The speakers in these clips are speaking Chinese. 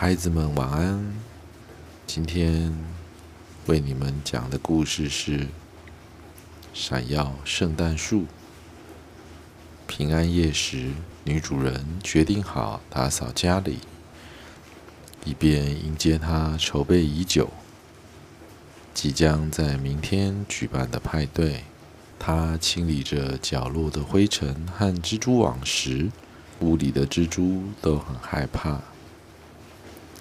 孩子们晚安。今天为你们讲的故事是《闪耀圣诞树》。平安夜时，女主人决定好打扫家里，以便迎接她筹备已久即将在明天举办的派对。她清理着角落的灰尘和蜘蛛网时，屋里的蜘蛛都很害怕。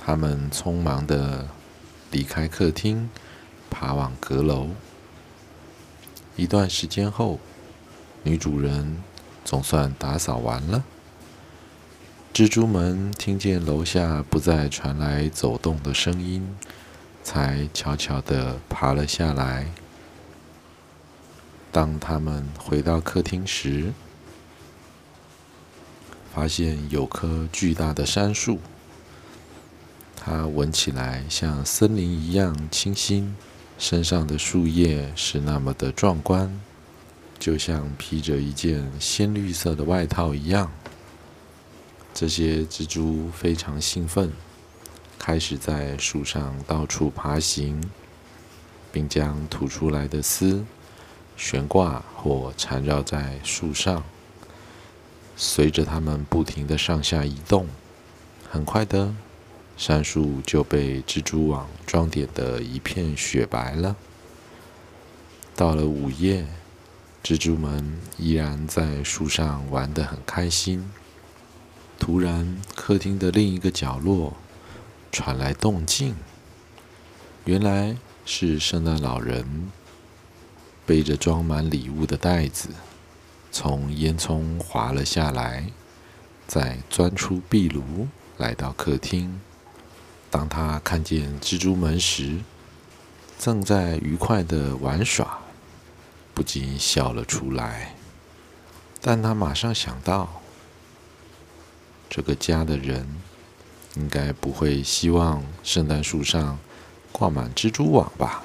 他们匆忙地离开客厅，爬往阁楼。一段时间后，女主人总算打扫完了。蜘蛛们听见楼下不再传来走动的声音，才悄悄地爬了下来。当他们回到客厅时，发现有棵巨大的杉树，它闻起来像森林一样清新，身上的树叶是那么的壮观，就像披着一件鲜绿色的外套一样。这些蜘蛛非常兴奋，开始在树上到处爬行，并将吐出来的丝悬挂或缠绕在树上。随着它们不停地上下移动，很快的，杉树就被蜘蛛网装点的一片雪白了。到了午夜，蜘蛛们依然在树上玩得很开心。突然，客厅的另一个角落传来动静，原来是圣诞老人背着装满礼物的袋子从烟囱滑了下来，再钻出壁炉来到客厅。当他看见蜘蛛们时，正在愉快地玩耍，不禁笑了出来。但他马上想到，这个家的人应该不会希望圣诞树上挂满蜘蛛网吧？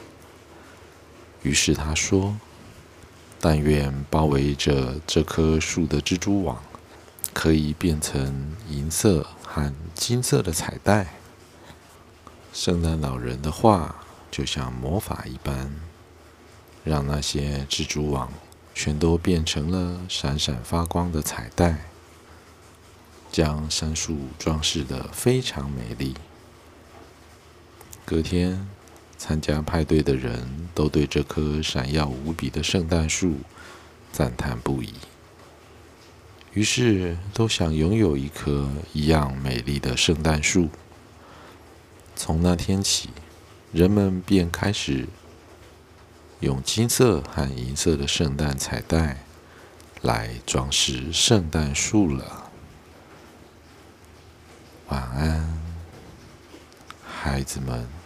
于是他说：“但愿包围着这棵树的蜘蛛网可以变成银色和金色的彩带。”圣诞老人的话就像魔法一般，让那些蜘蛛网全都变成了闪闪发光的彩带，将杉树装饰得非常美丽。隔天，参加派对的人都对这棵闪耀无比的圣诞树赞叹不已，于是都想拥有一棵一样美丽的圣诞树。从那天起，人们便开始用金色和银色的圣诞彩带来装饰圣诞树了。晚安，孩子们。